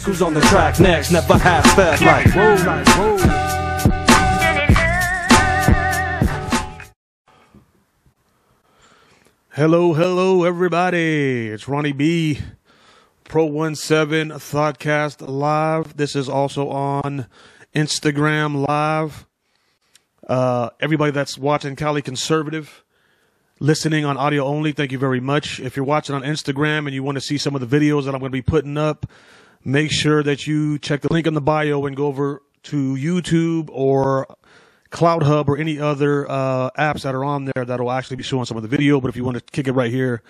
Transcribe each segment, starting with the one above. Guess who's on the track next? Never half fast like whoa, like whoa. Hello, hello, everybody. It's Ronnie B, Pro 17 Thoughtcast Live. This is also on Instagram Live. Everybody that's watching Cali Conservative, listening on audio only, thank you very much. If you're watching on Instagram and you want to see some of the videos that I'm going to be putting up, make sure that you check the link in the bio and go over to YouTube or Cloud Hub or any other apps that are on there that'll actually be showing some of the video. But if you want to kick it right here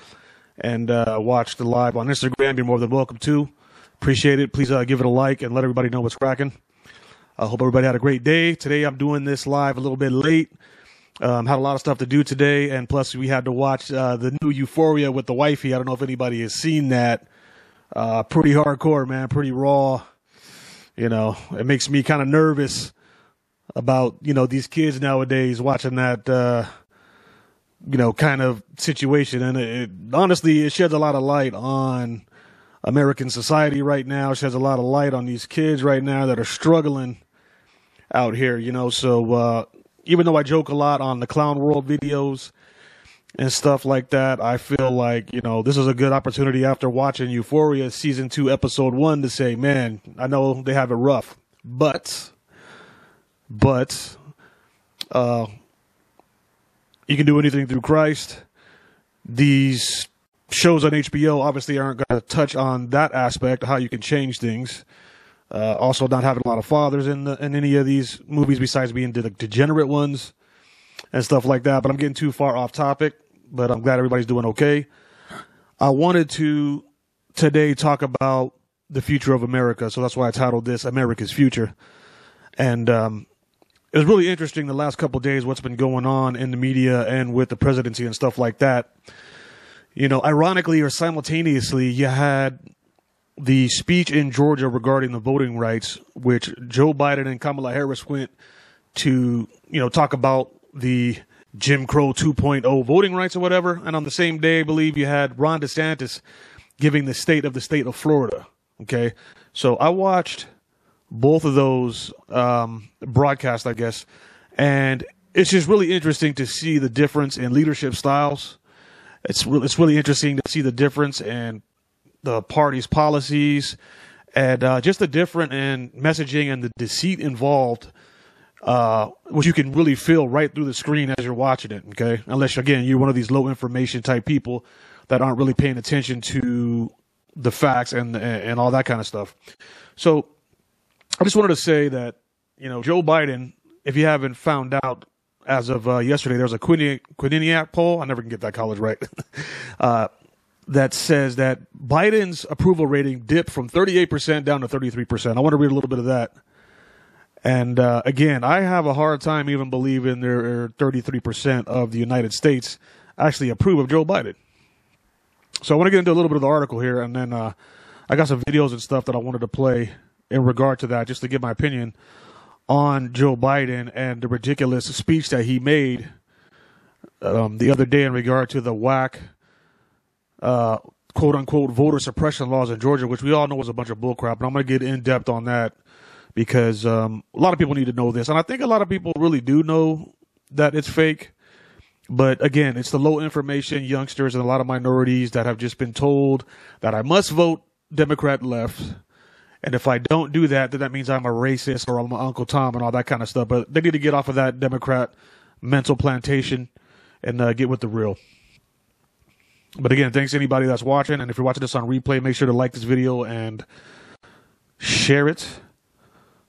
and watch the live on Instagram, you're more than welcome to. Appreciate it. Please give it a like and let everybody know what's cracking. I hope everybody had a great day. Today I'm doing this live a little bit late. Had a lot of stuff to do today, and plus we had to watch the new Euphoria with the wifey. I don't know if anybody has seen that. Pretty hardcore, man. Pretty raw. You know, it makes me kind of nervous about, you know, these kids nowadays watching that, you know, kind of situation. And it honestly, it sheds a lot of light on American society right now. It sheds a lot of light on these kids right now that are struggling out here, you know. So, even though I joke a lot on the Clown World videos and stuff like that, I feel like, you know, this is a good opportunity after watching Euphoria Season 2, Episode 1 to say, man, I know they have it rough, but you can do anything through Christ. These shows on HBO obviously aren't going to touch on that aspect, how you can change things. Also, not having a lot of fathers in any of these movies besides being the degenerate ones and stuff like that. But I'm getting too far off topic, but I'm glad everybody's doing okay. I wanted to today talk about the future of America. So that's why I titled this America's Future. And it was really interesting the last couple of days what's been going on in the media and with the presidency and stuff like that. You know, ironically or simultaneously, you had the speech in Georgia regarding the voting rights, which Joe Biden and Kamala Harris went to, you know, talk about the Jim Crow 2.0 voting rights or whatever. And on the same day, I believe you had Ron DeSantis giving the state of Florida. Okay. So I watched both of those broadcasts, I guess. And it's just really interesting to see the difference in leadership styles. It's really interesting to see the difference in the party's policies and just the different in messaging and the deceit involved, which you can really feel right through the screen as you're watching it. Okay. Unless, again, you're one of these low information type people that aren't really paying attention to the facts and all that kind of stuff. So I just wanted to say that, you know, Joe Biden, if you haven't found out as of yesterday, there was a Quinnipiac poll. I never can get that college right. That says that Biden's approval rating dipped from 38% down to 33%. I want to read a little bit of that. And again, I have a hard time even believing there are 33% of the United States actually approve of Joe Biden. So I want to get into a little bit of the article here. And then I got some videos and stuff that I wanted to play in regard to that, just to give my opinion on Joe Biden and the ridiculous speech that he made the other day in regard to the whack, quote unquote voter suppression laws in Georgia, which we all know was a bunch of bullcrap. And I'm going to get in depth on that because a lot of people need to know this. And I think a lot of people really do know that it's fake. But again, it's the low information youngsters and a lot of minorities that have just been told that I must vote Democrat left. And if I don't do that, then that means I'm a racist or I'm Uncle Tom and all that kind of stuff. But they need to get off of that Democrat mental plantation and get with the real. But again, thanks to anybody that's watching. And if you're watching this on replay, make sure to like this video and share it.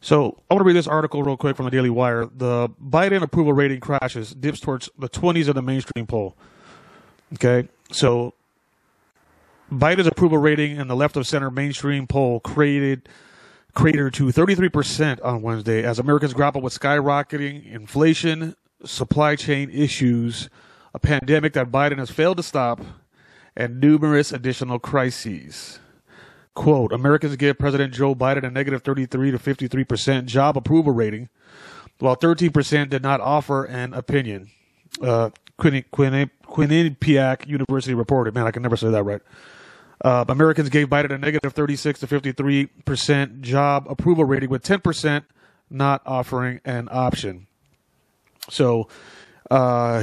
So I want to read this article real quick from the Daily Wire. The Biden approval rating crashes, dips towards the 20s in the mainstream poll. Okay, so Biden's approval rating in the left of center mainstream poll cratered to 33% on Wednesday as Americans grapple with skyrocketing inflation, supply chain issues, a pandemic that Biden has failed to stop, and numerous additional crises. Quote, Americans give President Joe Biden a negative 33 to 53% job approval rating, while 13% did not offer an opinion. Quinnipiac University reported. Man, I can never say that right. Americans gave Biden a negative 36% to 53% job approval rating, with 10% not offering an option. So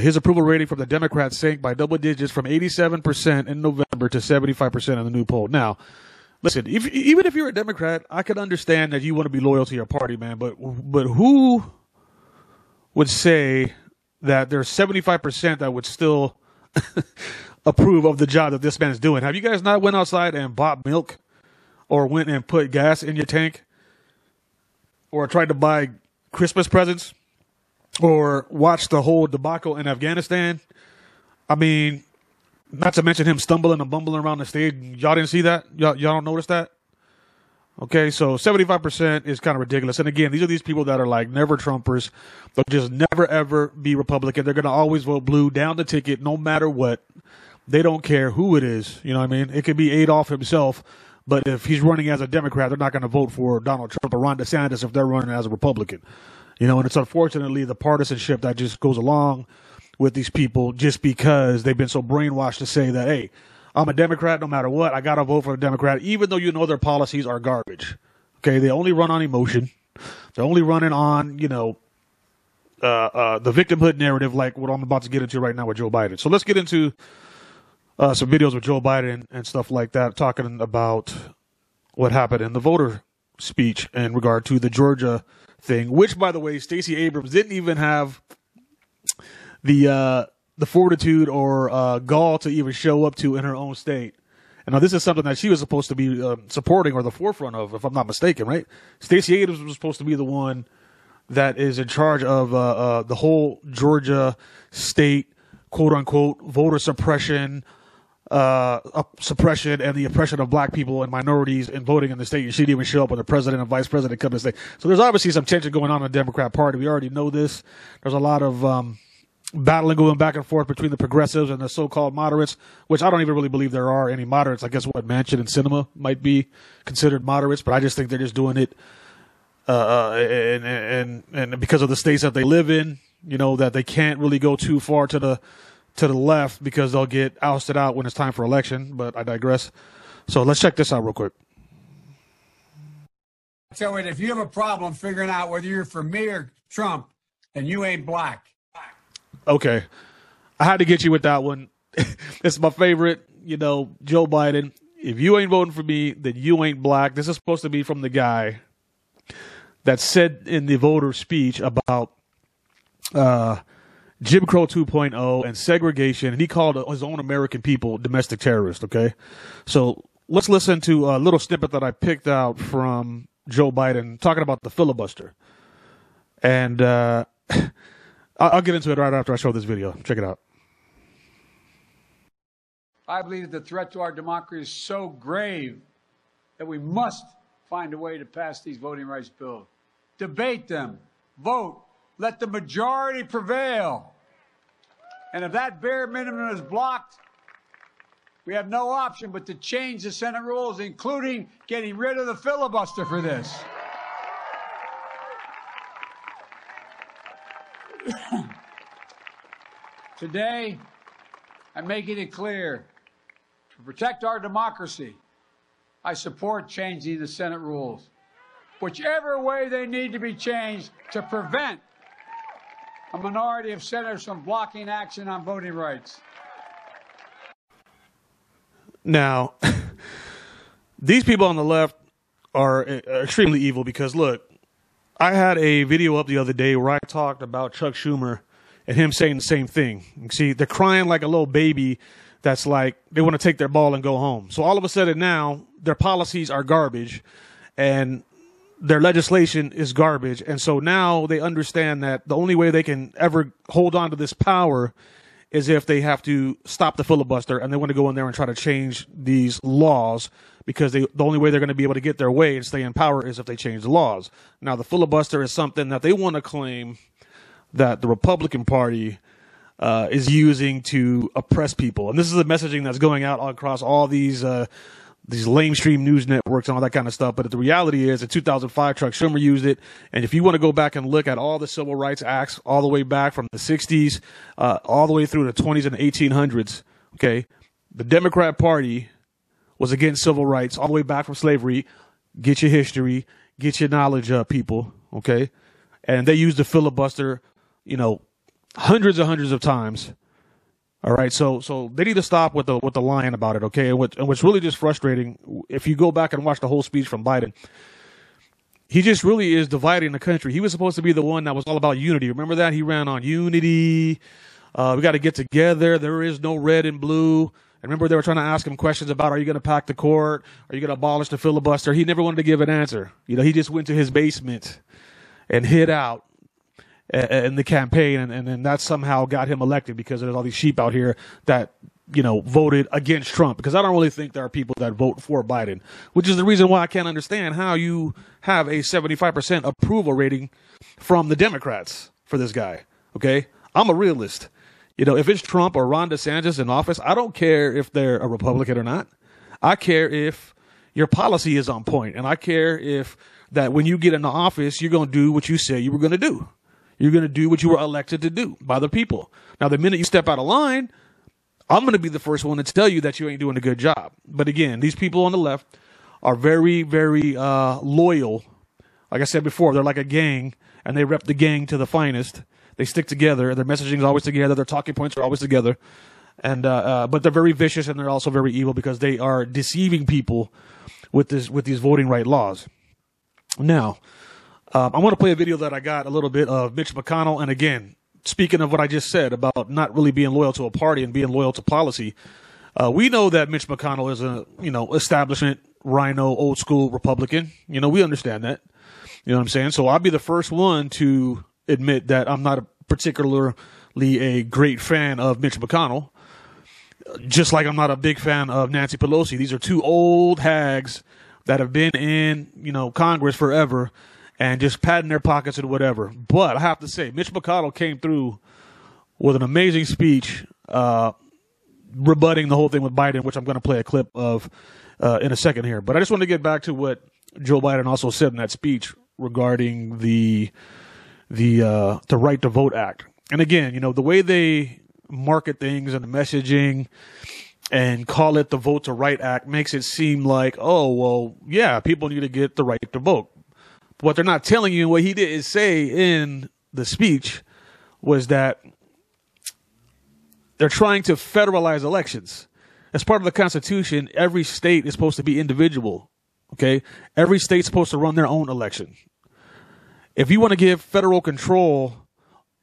his approval rating from the Democrats sank by double digits from 87% in November to 75% in the new poll. Now, listen, even if you're a Democrat, I could understand that you want to be loyal to your party, man. But who would say that there's 75% that would still approve of the job that this man is doing? Have you guys not went outside and bought milk, or went and put gas in your tank, or tried to buy Christmas presents, or watched the whole debacle in Afghanistan? I mean, not to mention him stumbling and bumbling around the stage. Y'all didn't see that? Y'all don't notice that? Okay, so 75% is kind of ridiculous. And again, these are these people that are like never Trumpers. They'll just never, ever be Republican. They're going to always vote blue, down the ticket, no matter what. They don't care who it is. You know what I mean? It could be Adolf himself, but if he's running as a Democrat, they're not going to vote for Donald Trump or Ron DeSantis if they're running as a Republican. You know, and it's unfortunately the partisanship that just goes along with these people just because they've been so brainwashed to say that, hey, I'm a Democrat no matter what. I got to vote for a Democrat, even though you know their policies are garbage. Okay, they only run on emotion. They're only running on, you know, the victimhood narrative like what I'm about to get into right now with Joe Biden. So let's get into some videos with Joe Biden and stuff like that, talking about what happened in the voter speech in regard to the Georgia thing, which, by the way, Stacey Abrams didn't even have the fortitude or gall to even show up to in her own state. And now this is something that she was supposed to be supporting or the forefront of, if I'm not mistaken, right? Stacey Abrams was supposed to be the one that is in charge of the whole Georgia state, quote unquote, voter suppression, and the oppression of black people and minorities in voting in the state. And she didn't even show up when the president and vice president come to the state. So there's obviously some tension going on in the Democrat Party. We already know this. There's a lot of battling going back and forth between the progressives and the so-called moderates, which I don't even really believe there are any moderates. I guess what Manchin and Sinema might be considered moderates, but I just think they're just doing it and because of the states that they live in, you know, that they can't really go too far to the left because they'll get ousted out when it's time for election. But I digress. So let's check this out real quick. I tell you, if you have a problem figuring out whether you're for me or Trump, then you ain't black. Okay, I had to get you with that one. It's my favorite, you know, Joe Biden. If you ain't voting for me, then you ain't black. This is supposed to be from the guy that said in the voter speech about Jim Crow 2.0 and segregation, and he called his own American people domestic terrorists, okay? So let's listen to a little snippet that I picked out from Joe Biden talking about the filibuster. And I'll get into it right after I show this video. Check it out. I believe that the threat to our democracy is so grave that we must find a way to pass these voting rights bills. Debate them. Vote. Let the majority prevail. And if that bare minimum is blocked, we have no option but to change the Senate rules, including getting rid of the filibuster for this. Today, I'm making it clear, to protect our democracy, I support changing the Senate rules, whichever way they need to be changed to prevent a minority of senators from blocking action on voting rights. Now, these people on the left are extremely evil because, look, I had a video up the other day where I talked about Chuck Schumer and him saying the same thing. You see, they're crying like a little baby that's like they want to take their ball and go home. So all of a sudden now their policies are garbage and their legislation is garbage. And so now they understand that the only way they can ever hold on to this power is if they have to stop the filibuster, and they want to go in there and try to change these laws because the only way they're going to be able to get their way and stay in power is if they change the laws. Now, the filibuster is something that they want to claim that the Republican Party is using to oppress people. And this is the messaging that's going out across all these lamestream news networks and all that kind of stuff. But the reality is in 2005, Chuck Schumer used it. And if you want to go back and look at all the civil rights acts all the way back from the 60s, all the way through the 20s and the 1800s, okay, the Democrat Party was against civil rights all the way back from slavery. Get your history, get your knowledge up, people. Okay. And they used the filibuster, you know, hundreds and hundreds of times. All right. So they need to stop with the lying about it. Okay. And what's really just frustrating, if you go back and watch the whole speech from Biden, he just really is dividing the country. He was supposed to be the one that was all about unity. Remember that? He ran on unity. We got to get together. There is no red and blue. And remember, they were trying to ask him questions about, are you going to pack the court? Are you going to abolish the filibuster? He never wanted to give an answer. You know, he just went to his basement and hid out in the campaign. And that somehow got him elected because there's all these sheep out here that, you know, voted against Trump. Because I don't really think there are people that vote for Biden, which is the reason why I can't understand how you have a 75% approval rating from the Democrats for this guy. Okay, I'm a realist. You know, if it's Trump or Ron DeSantis in office, I don't care if they're a Republican or not. I care if your policy is on point. And I care if that when you get into office, you're going to do what you say you were going to do. You're going to do what you were elected to do by the people. Now, the minute you step out of line, I'm going to be the first one to tell you that you ain't doing a good job. But again, these people on the left are very, very loyal. Like I said before, they're like a gang, and they rep the gang to the finest. They stick together. Their messaging is always together. Their talking points are always together. And but they're very vicious, and they're also very evil because they are deceiving people with this with these voting right laws. Now, I want to play a video that I got a little bit of Mitch McConnell. And again, speaking of what I just said about not really being loyal to a party and being loyal to policy, we know that Mitch McConnell is a, you know, establishment rhino, old school Republican. You know, we understand that. You know what I'm saying? So I'll be the first one to admit that I'm not particularly a great fan of Mitch McConnell, just like I'm not a big fan of Nancy Pelosi. These are two old hags that have been in, you know, Congress forever and just patting their pockets and whatever. But I have to say, Mitch McConnell came through with an amazing speech rebutting the whole thing with Biden, which I'm going to play a clip of in a second here. But I just want to get back to what Joe Biden also said in that speech regarding the Right to Vote Act. And again, you know, the way they market things and the messaging and call it the Vote to Right Act makes it seem like, oh, well, yeah, people need to get the right to vote. But what they're not telling you, what he did is say in the speech was that they're trying to federalize elections. As part of the Constitution, every state is supposed to be individual. Okay. Every state's supposed to run their own election. If you want to give federal control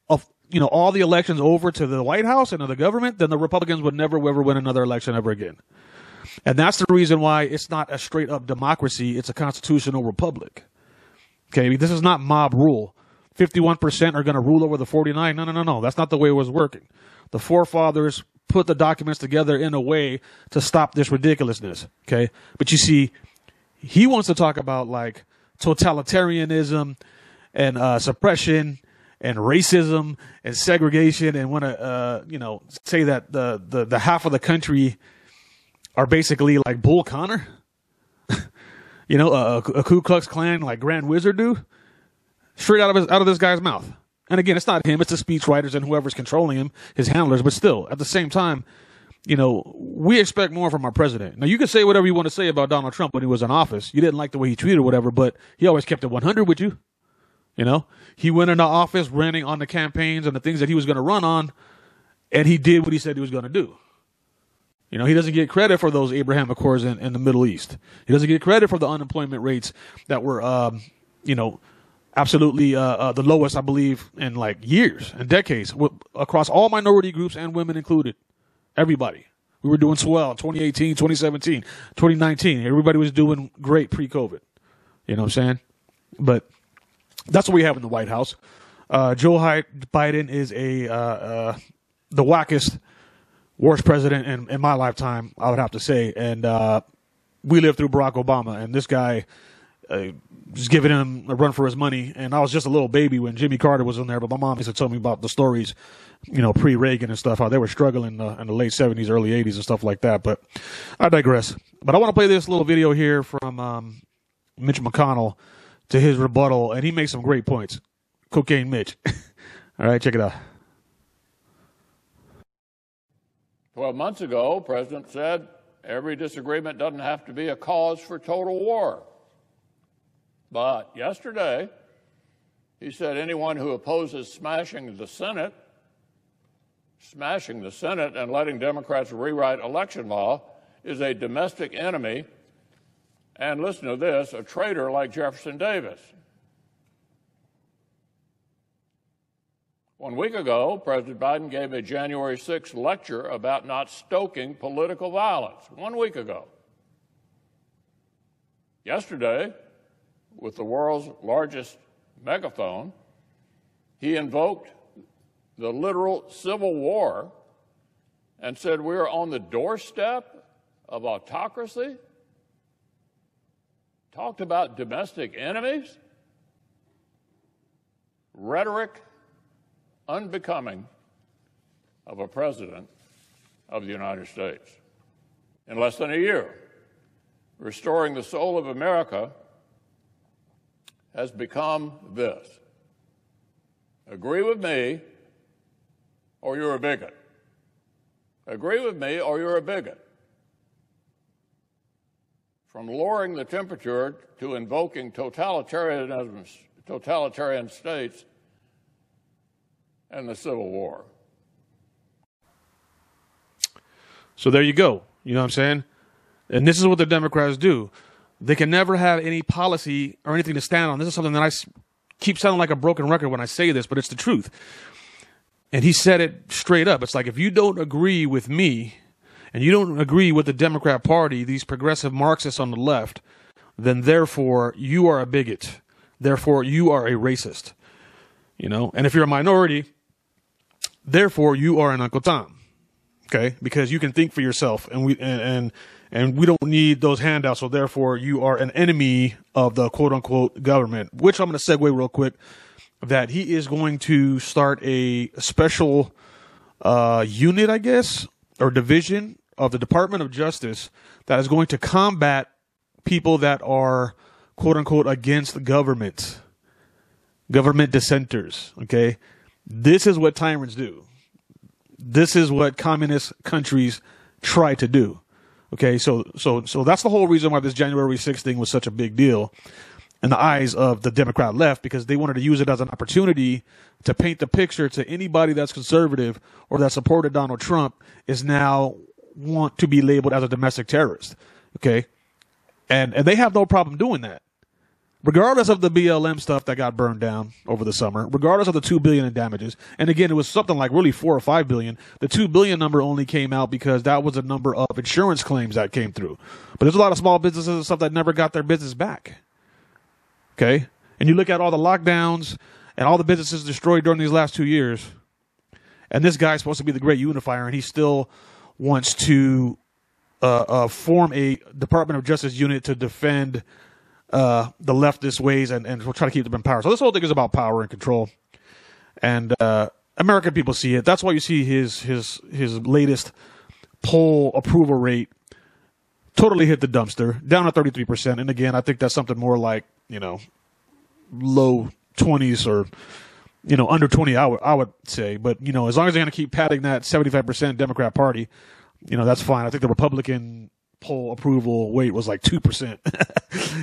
of, you know, all the elections over to the White House and to the government, then the Republicans would never ever win another election ever again. And that's the reason why it's not a straight up democracy. It's a constitutional republic. Okay. I mean, this is not mob rule. 51% are going to rule over the 49. No. That's not the way it was working. The forefathers put the documents together in a way to stop this ridiculousness. Okay. But you see, he wants to talk about like totalitarianism and suppression and racism and segregation, and want to, you know, say that the half of the country are basically like Bull Connor, you know, a Ku Klux Klan, like Grand Wizard dude, straight out of this guy's mouth. And again, it's not him, it's the speech writers and whoever's controlling him, his handlers, but still, at the same time, you know, we expect more from our president. Now, you can say whatever you want to say about Donald Trump when he was in office. You didn't like the way he treated or whatever, but he always kept it 100 with you. You know, he went into office running on the campaigns and the things that he was going to run on, and he did what he said he was going to do. You know, he doesn't get credit for those Abraham Accords in the Middle East. He doesn't get credit for the unemployment rates that were, you know, absolutely the lowest, I believe, in like years and decades across all minority groups and women included. Everybody. We were doing swell in 2018, 2017, 2019. Everybody was doing great pre-COVID. You know what I'm saying? But that's what we have in the White House. Joe Biden is the wackest, worst president in my lifetime, I would have to say. And we lived through Barack Obama, and this guy was giving him a run for his money. And I was just a little baby when Jimmy Carter was in there, but my mom used to tell me about the stories, you know, pre-Reagan and stuff, how they were struggling in the late 70s, early 80s and stuff like that. But I digress. But I want to play this little video here from Mitch McConnell to his rebuttal, and he makes some great points. Cocaine Mitch. All right, check it out. 12 months ago, the president said Every disagreement doesn't have to be a cause for total war. But yesterday, he said anyone who opposes smashing the Senate and letting Democrats rewrite election law is a domestic enemy, and listen to this, a traitor like Jefferson Davis. 1 week ago, President Biden gave a January 6th lecture about not stoking political violence. 1 week ago. Yesterday, with the world's largest megaphone, he invoked the literal Civil War and said we are on the doorstep of autocracy. Talked about domestic enemies. Rhetoric unbecoming of a president of the United States. In less than a year, restoring the soul of America has become this. Agree with me or you're a bigot. Agree with me or you're a bigot. From lowering the temperature to invoking totalitarian states and the Civil War. So there you go. You know what I'm saying? And this is what the Democrats do. They can never have any policy or anything to stand on. This is something that I keep sounding like a broken record when I say this, but it's the truth. And he said it straight up. It's like, if you don't agree with me and you don't agree with the Democrat Party, these progressive Marxists on the left, then therefore you are a bigot. Therefore you are a racist. You know, and if you're a minority, therefore you are an Uncle Tom, okay? Because you can think for yourself, and we don't need those handouts. So therefore, you are an enemy of the quote unquote government. Which I'm going to segue real quick that he is going to start a special unit, I guess, or division of the Department of Justice that is going to combat people that are quote unquote against the government. Government dissenters, okay? This is what tyrants do. This is what communist countries try to do, okay? So that's the whole reason why this January 6th thing was such a big deal in the eyes of the Democrat left, because they wanted to use it as an opportunity to paint the picture to anybody that's conservative or that supported Donald Trump is now want to be labeled as a domestic terrorist, okay? And they have no problem doing that. Regardless of the BLM stuff that got burned down over the summer, regardless of the $2 billion in damages, and again, it was something like really $4 or $5 billion. The $2 billion number only came out because that was a number of insurance claims that came through. But there's a lot of small businesses and stuff that never got their business back. Okay? And you look at all the lockdowns and all the businesses destroyed during these last 2 years, and this guy's supposed to be the great unifier, and he still wants to form a Department of Justice unit to defend the leftist ways, and we'll try to keep them in power. So this whole thing is about power and control, and American people see it. That's why you see his latest poll approval rate totally hit the dumpster, down to 33%. And again, I think that's something more like, you know, low 20s or, you know, under 20. I would say, but you know, as long as they're going to keep patting that 75% Democrat Party, you know, that's fine. I think the Republican poll approval weight was like 2%.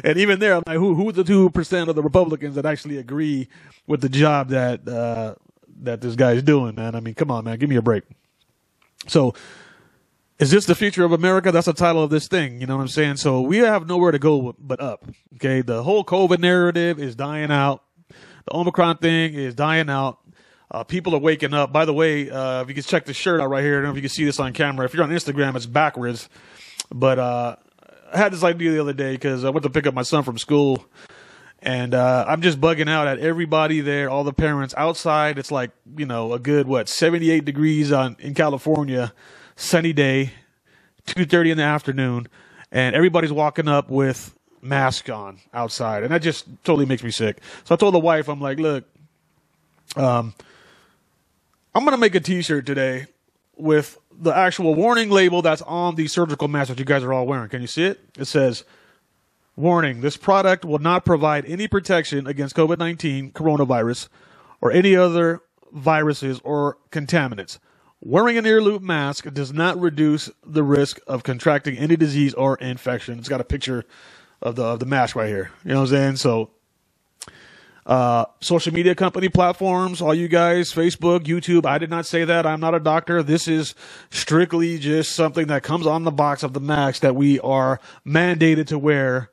And even there, I'm like, who's the 2% of the Republicans that actually agree with the job that that this guy's doing, man? I mean, come on, man, give me a break. So is this the future of America? That's the title of this thing, you know what I'm saying? So we have nowhere to go but up, okay? The whole COVID narrative is dying out. The Omicron thing is dying out. People are waking up. By the way, if you can check the shirt out right here, I don't know if you can see this on camera. If you're on Instagram, it's backwards. But I had this idea the other day because I went to pick up my son from school, and I'm just bugging out at everybody there, all the parents outside. It's like, you know, a good, 78 degrees in California, sunny day, 2:30 in the afternoon, and everybody's walking up with masks on outside. And that just totally makes me sick. So I told the wife, I'm like, look, I'm going to make a T-shirt today with the actual warning label that's on the surgical mask that you guys are all wearing. Can you see it? It says, warning, this product will not provide any protection against COVID-19, coronavirus, or any other viruses or contaminants. Wearing an ear-loop mask does not reduce the risk of contracting any disease or infection. It's got a picture of the mask right here. You know what I'm saying? So social media company platforms, all you guys, Facebook, YouTube, I did not say that. I'm not a doctor. This is strictly just something that comes on the box of the mask that we are mandated to wear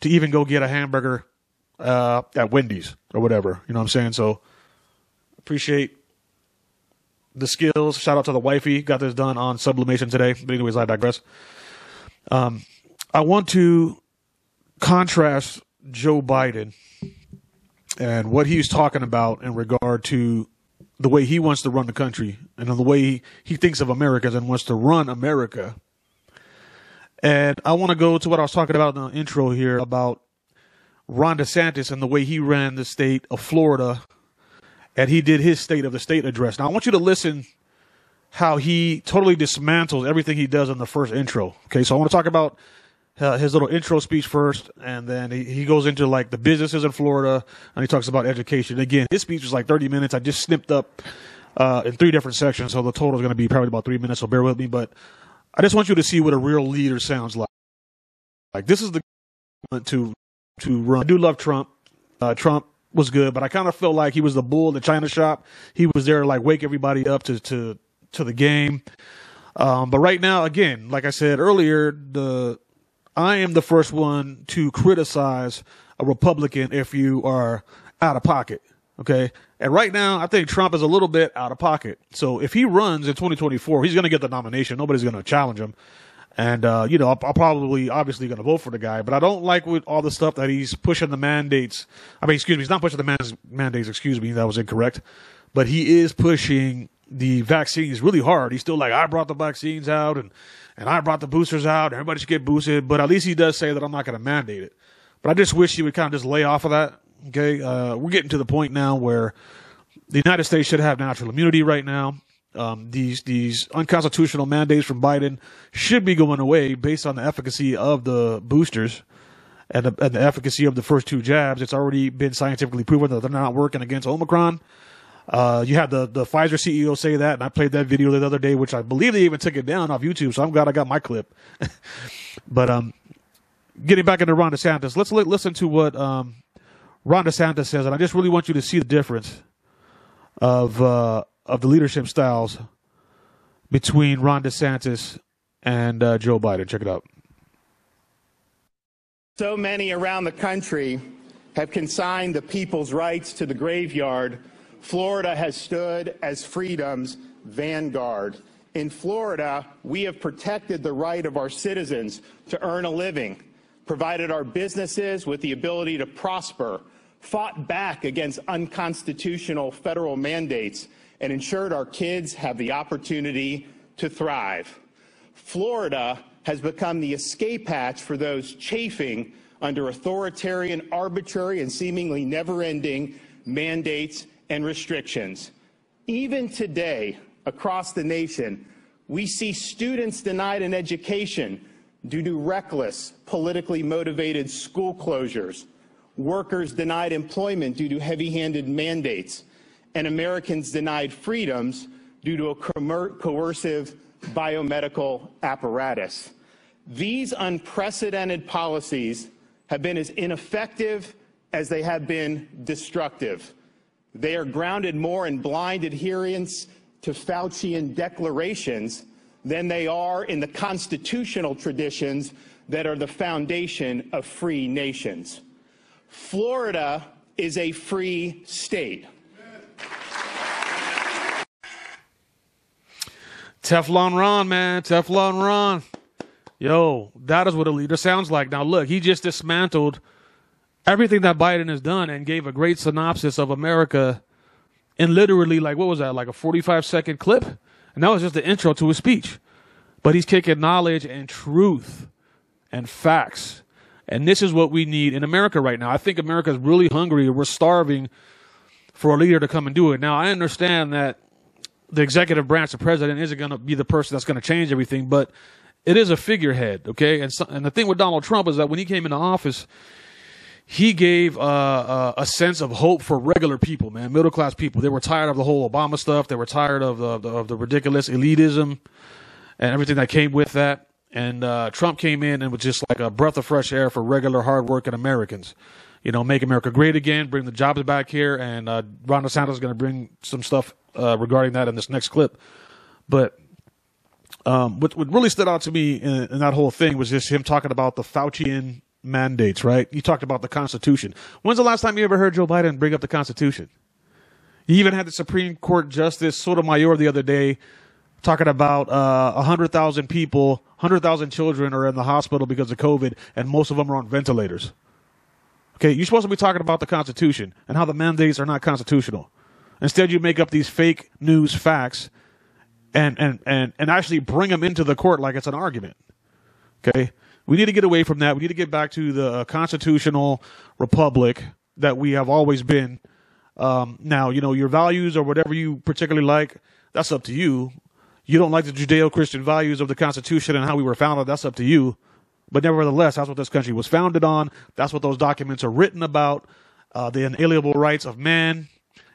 to even go get a hamburger at Wendy's or whatever. You know what I'm saying? So appreciate the skills. Shout out to the wifey. Got this done on sublimation today. But anyways, I digress. I want to contrast Joe Biden and what he's talking about in regard to the way he wants to run the country and the way he thinks of Americans and wants to run America. And I want to go to what I was talking about in the intro here about Ron DeSantis and the way he ran the state of Florida, and he did his State of the State address. Now, I want you to listen how he totally dismantles everything he does in the first intro. Okay, so I want to talk about his little intro speech first, and then he goes into like the businesses in Florida, and he talks about education. Again, his speech was like 30 minutes. I just snipped up in three different sections, so the total is going to be probably about 3 minutes, so bear with me. But I just want you to see what a real leader sounds like. Like, this is the to run. I do love Trump. Trump was good, but I kind of felt like he was the bull in the China shop. He was there to like wake everybody up to the game. But right now, again, like I said earlier, I am the first one to criticize a Republican if you are out of pocket, okay? And right now, I think Trump is a little bit out of pocket. So if he runs in 2024, he's going to get the nomination. Nobody's going to challenge him. And, you know, I'm probably obviously going to vote for the guy. But I don't like with all the stuff that he's pushing the mandates. I mean, excuse me, he's not pushing the mandates. Excuse me, that was incorrect. But he is pushing the vaccines really hard. He's still like, I brought the vaccines out and I brought the boosters out. Everybody should get boosted. But at least he does say that I'm not going to mandate it. But I just wish he would kind of just lay off of that. Okay. We're getting to the point now where the United States should have natural immunity right now. These unconstitutional mandates from Biden should be going away based on the efficacy of the boosters and the efficacy of the first two jabs. It's already been scientifically proven that they're not working against Omicron. You had the Pfizer CEO say that, and I played that video the other day, which I believe they even took it down off YouTube. So I'm glad I got my clip. But getting back into Ron DeSantis, let's listen to what Ron DeSantis says, and I just really want you to see the difference of the leadership styles between Ron DeSantis and Joe Biden. Check it out. So many around the country have consigned the people's rights to the graveyard. Florida has stood as freedom's vanguard. In Florida, we have protected the right of our citizens to earn a living, provided our businesses with the ability to prosper, fought back against unconstitutional federal mandates, and ensured our kids have the opportunity to thrive. Florida has become the escape hatch for those chafing under authoritarian, arbitrary, and seemingly never-ending mandates and restrictions. Even today, across the nation, we see students denied an education due to reckless, politically motivated school closures, workers denied employment due to heavy-handed mandates, and Americans denied freedoms due to a coercive biomedical apparatus. These unprecedented policies have been as ineffective as they have been destructive. They are grounded more in blind adherence to Faucian declarations than they are in the constitutional traditions that are the foundation of free nations. Florida is a free state. Teflon Ron, man. Teflon Ron. Yo, that is what a leader sounds like. Now, look, he just dismantled everything that Biden has done and gave a great synopsis of America in literally, like, what was that, like a 45-second clip? And that was just the intro to his speech. But he's kicking knowledge and truth and facts. And this is what we need in America right now. I think America is really hungry. We're starving for a leader to come and do it. Now, I understand that the executive branch, the president, isn't going to be the person that's going to change everything, but it is a figurehead, okay? And the thing with Donald Trump is that when he came into office, he gave a sense of hope for regular people, man, middle class people. They were tired of the whole Obama stuff. They were tired of the ridiculous elitism and everything that came with that. And Trump came in and was just like a breath of fresh air for regular, hardworking Americans. You know, make America great again, bring the jobs back here. And Ron DeSantis is going to bring some stuff regarding that in this next clip. But what really stood out to me in that whole thing was just him talking about the Faucian mandates, right? You talked about the Constitution. When's the last time you ever heard Joe Biden bring up the Constitution? You even had the Supreme Court Justice Sotomayor the other day talking about 100,000 people, 100,000 children are in the hospital because of COVID, and most of them are on ventilators. Okay, you're supposed to be talking about the Constitution and how the mandates are not constitutional. Instead, you make up these fake news facts and actually bring them into the court like it's an argument. Okay. We need to get away from that. We need to get back to the constitutional republic that we have always been. Now, you know, your values or whatever you particularly like, that's up to you. You don't like the Judeo-Christian values of the Constitution and how we were founded, that's up to you. But nevertheless, that's what this country was founded on. That's what those documents are written about. The inalienable rights of man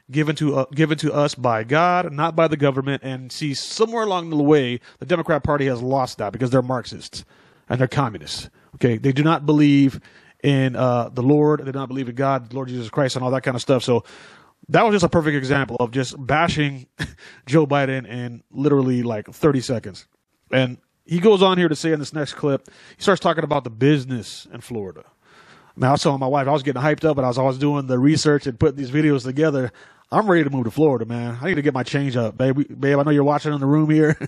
given to us by God, not by the government. And see, somewhere along the way, the Democrat Party has lost that because they're Marxists. And they're communists. Okay, they do not believe in the Lord. They do not believe in God, Lord Jesus Christ, and all that kind of stuff. So that was just a perfect example of just bashing Joe Biden in literally like 30 seconds. And he goes on here to say in this next clip, he starts talking about the business in Florida. I mean, I was telling my wife, I was getting hyped up, and I was always doing the research and putting these videos together. I'm ready to move to Florida, man. I need to get my change up, babe. I know you're watching in the room here.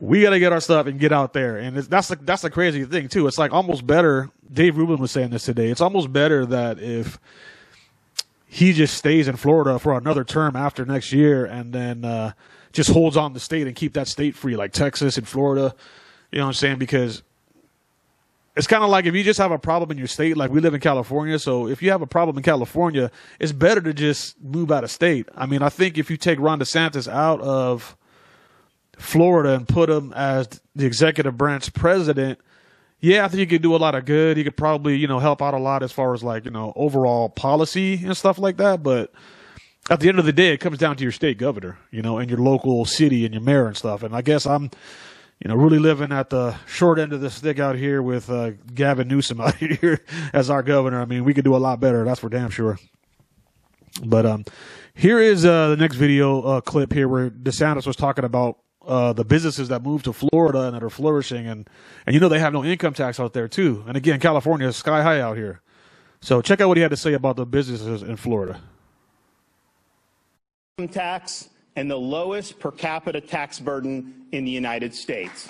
We got to get our stuff and get out there. And that's the crazy thing too. It's like almost better. Dave Rubin was saying this today. It's almost better that if he just stays in Florida for another term after next year, and then just holds on the state and keep that state free, like Texas and Florida. You know what I'm saying? Because it's kind of like if you just have a problem in your state, like we live in California. So if you have a problem in California, it's better to just move out of state. I mean, I think if you take Ron DeSantis out of Florida and put him as the executive branch president, yeah, I think he could do a lot of good. He could probably, you know, help out a lot as far as like, you know, overall policy and stuff like that. But at the end of the day, it comes down to your state governor, you know, and your local city and your mayor and stuff. And I guess I'm, you know, really living at the short end of the stick out here with Gavin Newsom out here as our governor. I mean, we could do a lot better. That's for damn sure. But here is the next video clip here where DeSantis was talking about the businesses that moved to Florida and that are flourishing. And, you know, they have no income tax out there, too. And, again, California is sky high out here. So check out what he had to say about the businesses in Florida. Tax and the lowest per capita tax burden in the United States.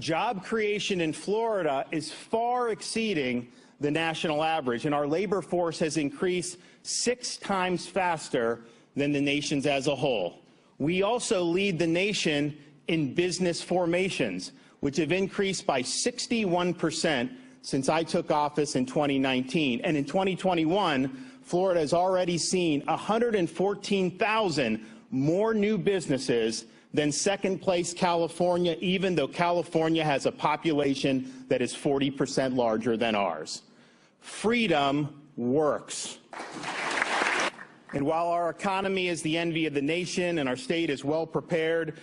Job creation in Florida is far exceeding the national average, and our labor force has increased 6 times faster than the nation's as a whole. We also lead the nation in business formations, which have increased by 61% since I took office in 2019, and in 2021, Florida has already seen 114,000 more new businesses than second-place California, even though California has a population that is 40% larger than ours. Freedom works. And while our economy is the envy of the nation and our state is well prepared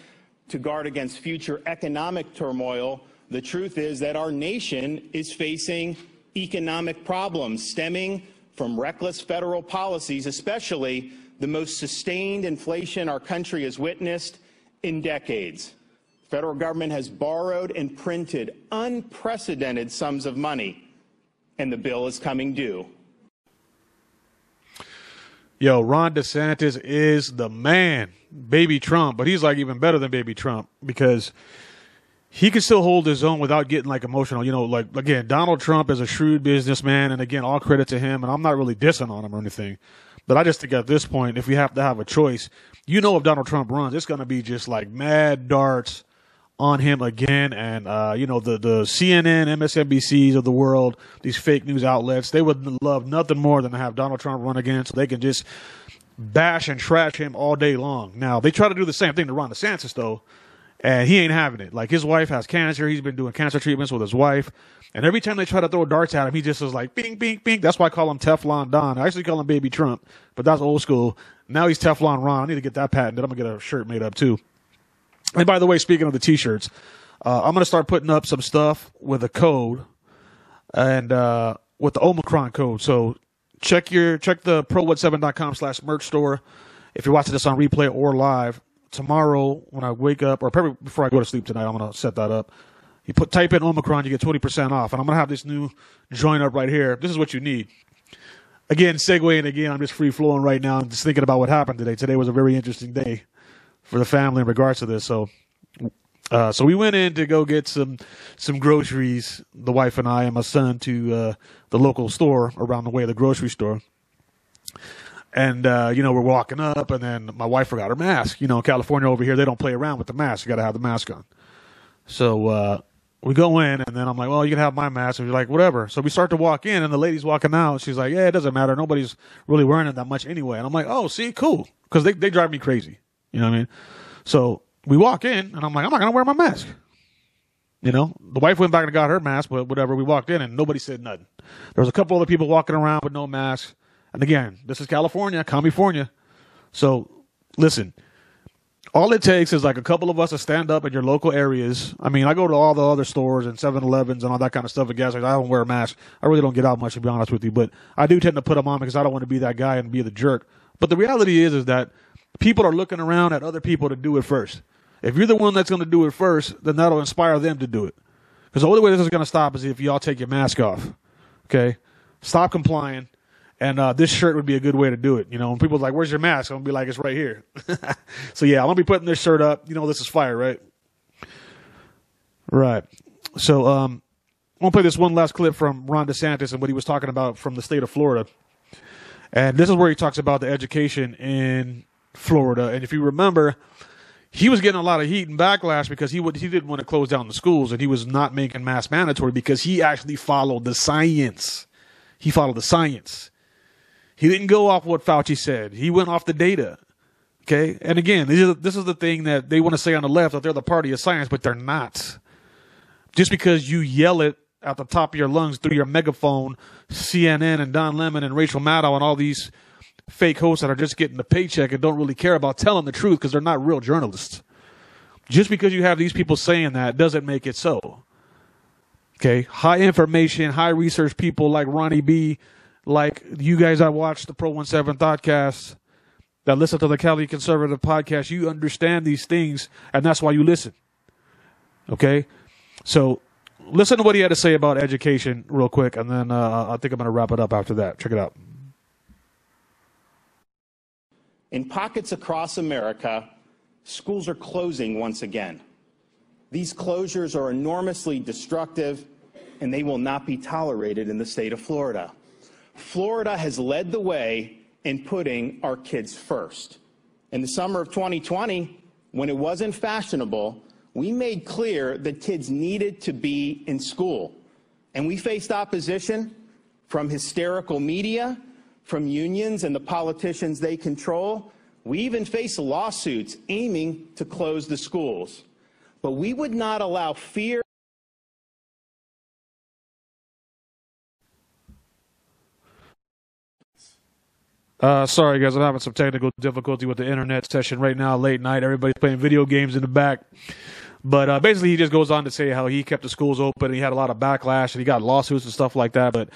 to guard against future economic turmoil, the truth is that our nation is facing economic problems stemming from reckless federal policies, especially the most sustained inflation our country has witnessed in decades. The federal government has borrowed and printed unprecedented sums of money, and the bill is coming due. Yo, Ron DeSantis is the man, baby Trump, but he's like even better than baby Trump because he can still hold his own without getting like emotional, you know, like again, Donald Trump is a shrewd businessman. And again, all credit to him. And I'm not really dissing on him or anything, but I just think at this point, if we have to have a choice, you know, if Donald Trump runs, it's going to be just like mad darts on him again. And, you know, the CNN, MSNBCs of the world, these fake news outlets, they would love nothing more than to have Donald Trump run again so they can just bash and trash him all day long. Now they try to do the same thing to Ron DeSantis though. And he ain't having it. Like, his wife has cancer. He's been doing cancer treatments with his wife. And every time they try to throw darts at him, he just is like, bing, bing, bing. That's why I call him Teflon Don. I actually call him Baby Trump, but that's old school. Now he's Teflon Ron. I need to get that patented. I'm going to get a shirt made up, too. And by the way, speaking of the T-shirts, I'm going to start putting up some stuff with a code and with the Omicron code. So check the ProWhat7.com/merch store if you're watching this on replay or live. Tomorrow, when I wake up, or probably before I go to sleep tonight, I'm going to set that up. You type in Omicron, you get 20% off. And I'm going to have this new join up right here. This is what you need. Again, segueing again, I'm just free flowing right now. I'm just thinking about what happened today. Today was a very interesting day for the family in regards to this. So, so we went in to go get some groceries, the wife and I and my son, to the local store around the way, the grocery store. And, you know, we're walking up, and then my wife forgot her mask. You know, in California over here, they don't play around with the mask. You got to have the mask on. So we go in, and then I'm like, well, you can have my mask. And she's like, whatever. So we start to walk in, and the lady's walking out. She's like, yeah, it doesn't matter. Nobody's really wearing it that much anyway. And I'm like, oh, see, cool. Because they drive me crazy. You know what I mean? So we walk in, and I'm like, I'm not going to wear my mask. You know, the wife went back and got her mask, but whatever. We walked in, and nobody said nothing. There was a couple other people walking around with no masks. And again, this is California, California. So listen, all it takes is like a couple of us to stand up at your local areas. I mean, I go to all the other stores and 7-Elevens and all that kind of stuff. And guys, I don't wear a mask. I really don't get out much, to be honest with you. But I do tend to put them on because I don't want to be that guy and be the jerk. But the reality is that people are looking around at other people to do it first. If you're the one that's going to do it first, then that'll inspire them to do it. Because the only way this is going to stop is if y'all take your mask off. Okay? Stop complying. And this shirt would be a good way to do it. You know, when people are like, where's your mask? I'm going to be like, it's right here. So, yeah, I'm going to be putting this shirt up. You know, this is fire, right? Right. So I'm going to play this one last clip from Ron DeSantis and what he was talking about from the state of Florida. And this is where he talks about the education in Florida. And if you remember, he was getting a lot of heat and backlash because he didn't want to close down the schools. And he was not making masks mandatory because he actually followed the science. He followed the science. He didn't go off what Fauci said. He went off the data. Okay? And again, this is the thing that they want to say on the left, that they're the party of science, but they're not. Just because you yell it at the top of your lungs through your megaphone, CNN and Don Lemon and Rachel Maddow and all these fake hosts that are just getting the paycheck and don't really care about telling the truth because they're not real journalists. Just because you have these people saying that doesn't make it so. Okay? High information, high research people like Ronnie B., like you guys I watch, the Pro 17 Thoughtcast, that listen to the Cali Conservative podcast, you understand these things, and that's why you listen. Okay? So listen to what he had to say about education real quick, and then I think I'm going to wrap it up after that. Check it out. In pockets across America, schools are closing once again. These closures are enormously destructive, and they will not be tolerated in the state of Florida. Florida has led the way in putting our kids first. In the summer of 2020, when it wasn't fashionable, we made clear that kids needed to be in school. And we faced opposition from hysterical media, from unions and the politicians they control. We even faced lawsuits aiming to close the schools. But we would not allow fear. Sorry, guys, I'm having some technical difficulty with the internet session right now, late night. Everybody's playing video games in the back. But basically, he just goes on to say how he kept the schools open. And he had a lot of backlash, and he got lawsuits and stuff like that. But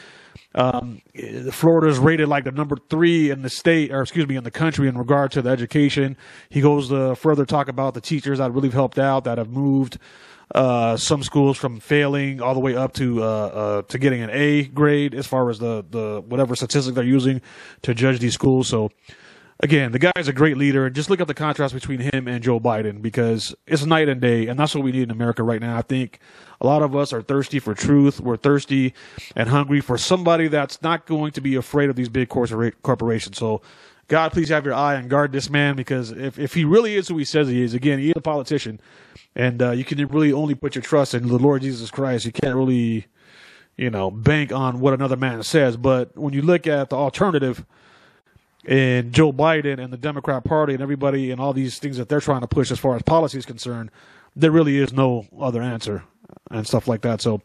Florida's rated like the #3 in the state, or excuse me, in the country in regard to the education. He goes to further talk about the teachers that really helped out, that have moved some schools from failing all the way up to getting an A grade as far as the whatever statistic they're using to judge these schools. So again, the guy is a great leader. Just look at the contrast between him and Joe Biden, because it's night and day, and that's what we need in America right now. I think a lot of us are thirsty for truth. We're thirsty and hungry for somebody that's not going to be afraid of these big corporations. So God, please have your eye and guard this man, because if he really is who he says he is, again, he is a politician, and you can really only put your trust in the Lord Jesus Christ. You can't really, you know, bank on what another man says. But when you look at the alternative in Joe Biden and the Democrat Party and everybody and all these things that they're trying to push as far as policy is concerned, there really is no other answer and stuff like that. So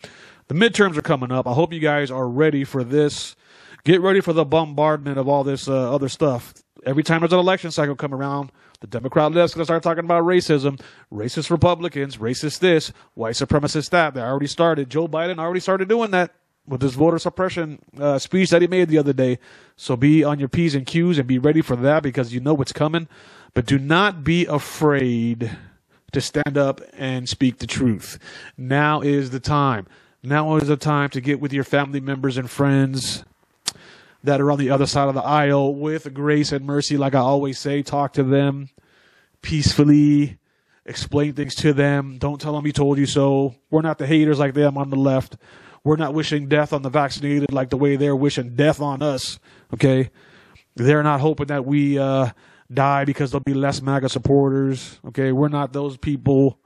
the midterms are coming up. I hope you guys are ready for this. Get ready for the bombardment of all this other stuff. Every time there's an election cycle come around, the Democrat left's going to start talking about racism, racist Republicans, racist this, white supremacist that. They already started. Joe Biden already started doing that with his voter suppression speech that he made the other day. So be on your P's and Q's and be ready for that, because you know what's coming. But do not be afraid to stand up and speak the truth. Now is the time. Now is the time to get with your family members and friends that are on the other side of the aisle with grace and mercy. Like I always say, talk to them peacefully, explain things to them. Don't tell them he told you so. We're not the haters like them on the left. We're not wishing death on the vaccinated like the way they're wishing death on us. Okay. They're not hoping that we die because there'll be less MAGA supporters. Okay. We're not those people.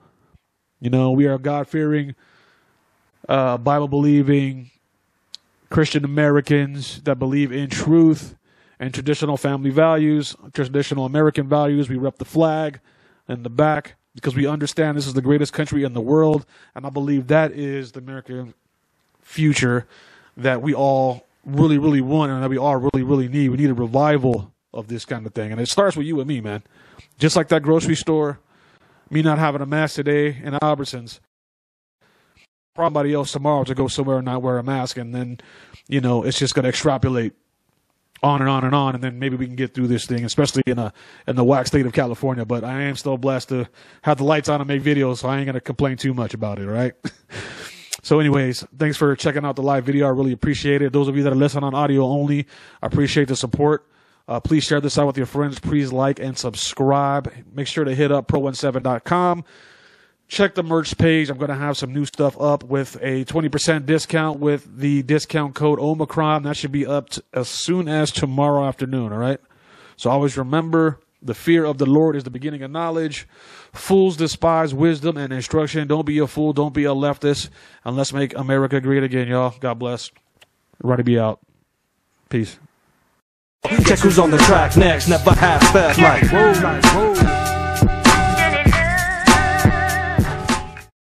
You know, we are God-fearing, Bible-believing Christian Americans that believe in truth and traditional family values, traditional American values. We rep the flag and the back because we understand this is the greatest country in the world. And I believe that is the American future that we all really, really want and that we all really, really need. We need a revival of this kind of thing. And it starts with you and me, man. Just like that grocery store, me not having a mask today in Albertsons, somebody else tomorrow to go somewhere and not wear a mask, and then, you know, it's just going to extrapolate on and on and on, and then maybe we can get through this thing, especially in the whack state of California. But I am still blessed to have the lights on and make videos, so I ain't going to complain too much about it, right? So anyways, thanks for checking out the live video. I really appreciate it. Those of you that are listening on audio only, I appreciate the support. Please share this out with your friends. Please like and subscribe. Make sure to hit up pro17.com. Check the merch page. I'm going to have some new stuff up with a 20% discount with the discount code Omicron. That should be up as soon as tomorrow afternoon, all right? So always remember, the fear of the Lord is the beginning of knowledge. Fools despise wisdom and instruction. Don't be a fool. Don't be a leftist. And let's make America great again, y'all. God bless. Ronnie B out. Peace. Check who's on the tracks next. Never half fast like. Whoa.